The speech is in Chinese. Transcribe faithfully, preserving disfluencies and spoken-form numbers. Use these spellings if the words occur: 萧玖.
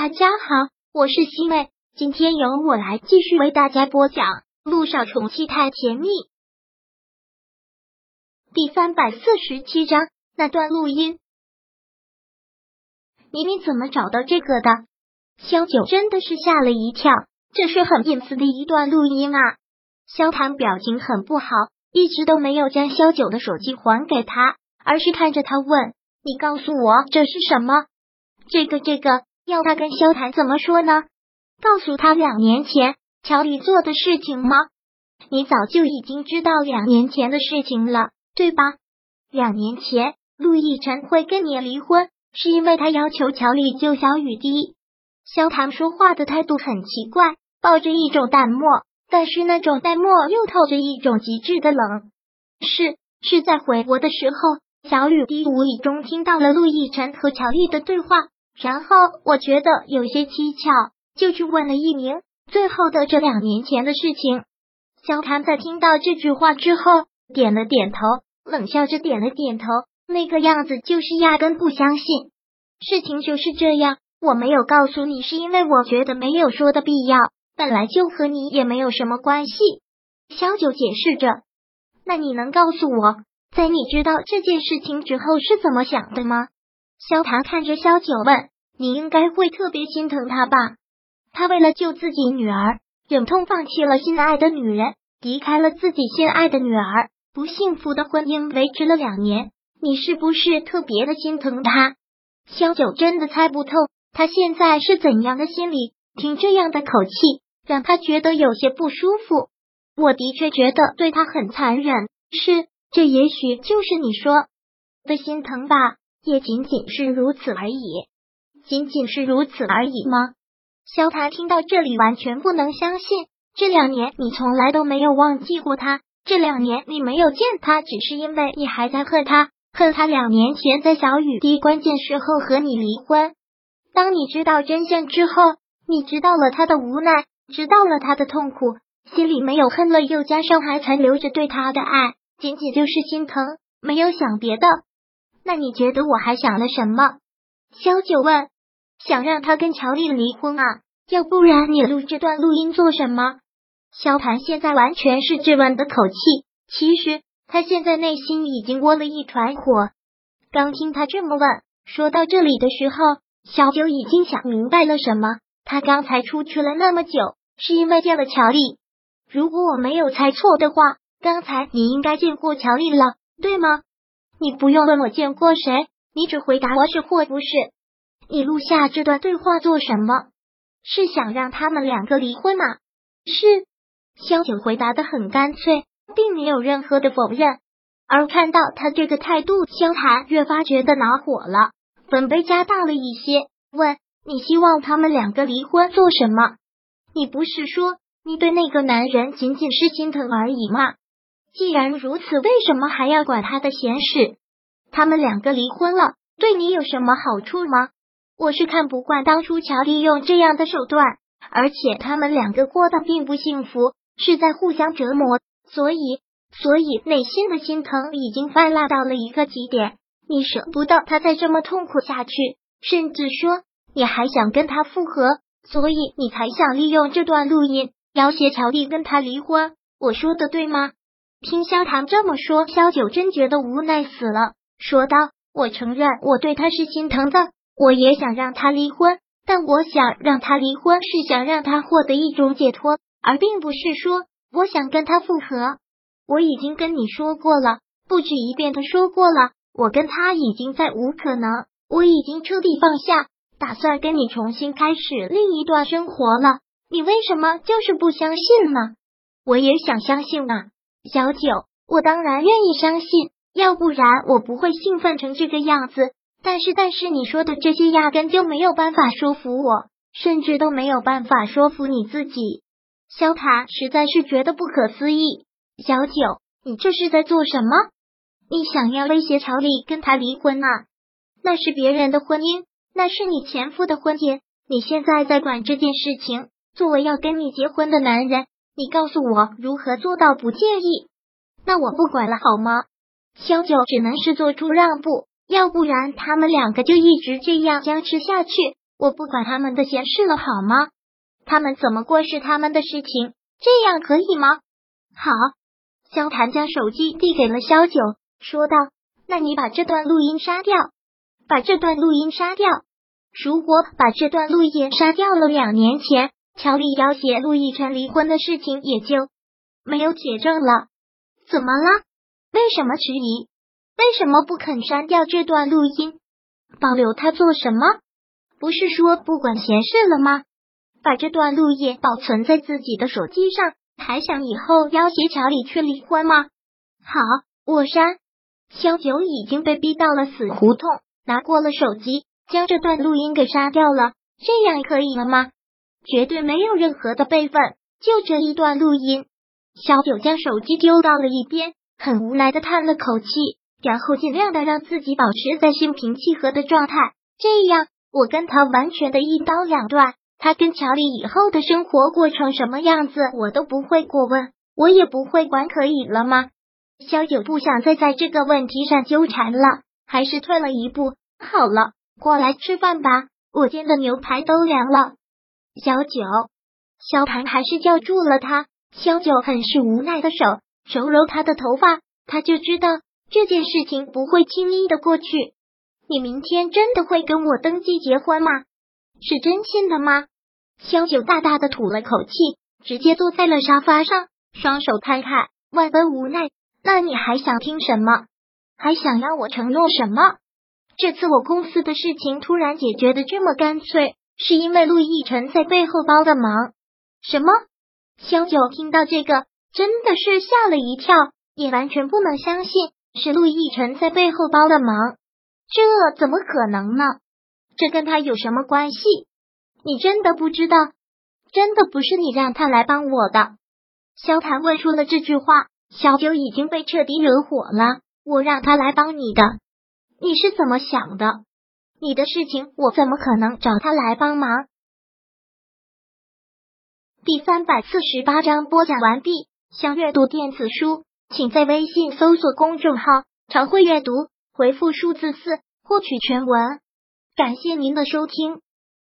大家好，我是西妹，今天由我来继续为大家播讲《陆少宠妻太甜蜜》第三百四十七章那段录音。你你怎么找到这个的？萧九真的是吓了一跳，这是很隐私的一段录音啊。萧谈表情很不好，一直都没有将萧九的手机还给他，而是看着他问：你告诉我这是什么？这个这个要他跟萧谈怎么说呢？告诉他两年前乔里做的事情吗？你早就已经知道两年前的事情了，对吧？两年前陆亦辰会跟你离婚，是因为他要求乔里救小雨滴。萧谈说话的态度很奇怪，抱着一种淡漠，但是那种淡漠又透着一种极致的冷。是是在回国的时候，小雨滴无意中听到了陆亦辰和乔丽的对话，然后我觉得有些蹊跷，就去问了一鸣，最后的这两年前的事情。萧谈在听到这句话之后，点了点头，冷笑着点了点头，那个样子就是压根不相信。事情就是这样，我没有告诉你是因为我觉得没有说的必要，本来就和你也没有什么关系。萧九解释着。那你能告诉我？在你知道这件事情之后是怎么想的吗？萧谈看着萧九问，你应该会特别心疼他吧？他为了救自己女儿，忍痛放弃了心爱的女人，离开了自己心爱的女儿，不幸福的婚姻维持了两年，你是不是特别的心疼他？萧九真的猜不透他现在是怎样的心理，听这样的口气让他觉得有些不舒服。我的确觉得对他很残忍，是这也许就是你说的心疼吧，也仅仅是如此而已。仅仅是如此而已吗？萧塔听到这里完全不能相信，这两年你从来都没有忘记过他，这两年你没有见他，只是因为你还在恨他，恨他两年前在小雨滴关键时候和你离婚。当你知道真相之后，你知道了他的无奈，知道了他的痛苦，心里没有恨了，又加上还残留着对他的爱，仅仅就是心疼，没有想别的。那你觉得我还想了什么？萧九问。想让他跟乔丽离婚啊？要不然你录这段录音做什么？萧谈现在完全是质问的口气，其实他现在内心已经窝了一团火。刚听他这么问，说到这里的时候，萧九已经想明白了什么，他刚才出去了那么久，是因为见了乔丽。如果我没有猜错的话，刚才你应该见过乔丽了，对吗？你不用问我见过谁，你只回答我是或不是。你录下这段对话做什么？是想让他们两个离婚吗？是。萧九回答得很干脆，并没有任何的否认。而看到他这个态度，萧谈越发觉得恼火了，本被加大了一些，问，你希望他们两个离婚做什么？你不是说你对那个男人仅仅是心疼而已吗？既然如此，为什么还要管他的闲事？他们两个离婚了，对你有什么好处吗？我是看不惯当初乔丽用这样的手段，而且他们两个过得并不幸福，是在互相折磨，所以，所以内心的心疼已经泛滥到了一个极点，你舍不得他再这么痛苦下去，甚至说，你还想跟他复合，所以你才想利用这段录音，要挟乔丽跟他离婚，我说的对吗？听萧谈这么说，萧九真觉得无奈死了，说道，我承认我对他是心疼的，我也想让他离婚，但我想让他离婚是想让他获得一种解脱，而并不是说我想跟他复合。我已经跟你说过了，不止一遍的说过了，我跟他已经再无可能，我已经彻底放下，打算跟你重新开始另一段生活了，你为什么就是不相信呢？我也想相信啊。小九，我当然愿意相信，要不然我不会兴奋成这个样子，但是但是你说的这些压根就没有办法说服我，甚至都没有办法说服你自己。萧塔实在是觉得不可思议，小九，你这是在做什么？你想要威胁乔丽跟他离婚啊？那是别人的婚姻，那是你前夫的婚姻，你现在在管这件事情，作为要跟你结婚的男人，你告诉我如何做到不介意？那我不管了好吗？萧九只能是做出让步，要不然他们两个就一直这样僵持下去，我不管他们的闲事了好吗？他们怎么过是他们的事情，这样可以吗？好。萧谭将手机递给了萧九，说道：“那你把这段录音删掉，把这段录音删掉。如果把这段录音删掉了，两年前乔丽要挟陆亦辰离婚的事情也就没有铁证了。怎么了？为什么迟疑？为什么不肯删掉这段录音？保留它做什么？不是说不管闲事了吗？把这段录音保存在自己的手机上。”还想以后要挟乔丽去离婚吗？好，我删。萧九已经被逼到了死胡同，拿过了手机，将这段录音给删掉了。这样可以了吗？绝对没有任何的备份，就这一段录音。萧九将手机丢到了一边，很无奈的叹了口气，然后尽量的让自己保持在心平气和的状态。这样，我跟他完全的一刀两断。他跟乔丽以后的生活过成什么样子，我都不会过问，我也不会管，可以了吗？萧九不想再在这个问题上纠缠了，还是退了一步。好了，过来吃饭吧，我煎的牛排都凉了。萧九，萧谭还是叫住了他。萧九很是无奈的手揉揉他的头发，他就知道这件事情不会轻易的过去。你明天真的会跟我登记结婚吗？是真心的吗？萧九大大的吐了口气，直接坐在了沙发上，双手摊开，万分无奈。那你还想听什么？还想让我承诺什么？这次我公司的事情突然解决的这么干脆，是因为陆亦辰在背后帮的忙。什么？萧九听到这个，真的是吓了一跳，也完全不能相信是陆亦辰在背后帮的忙。这怎么可能呢？这跟他有什么关系？你真的不知道？真的不是你让他来帮我的？萧谭问出了这句话，萧九已经被彻底惹火了。我让他来帮你的？你是怎么想的？你的事情我怎么可能找他来帮忙？第三百四十八章播讲完毕。想阅读电子书，请在微信搜索公众号常会阅读，回复数字四获取全文。感谢您的收听。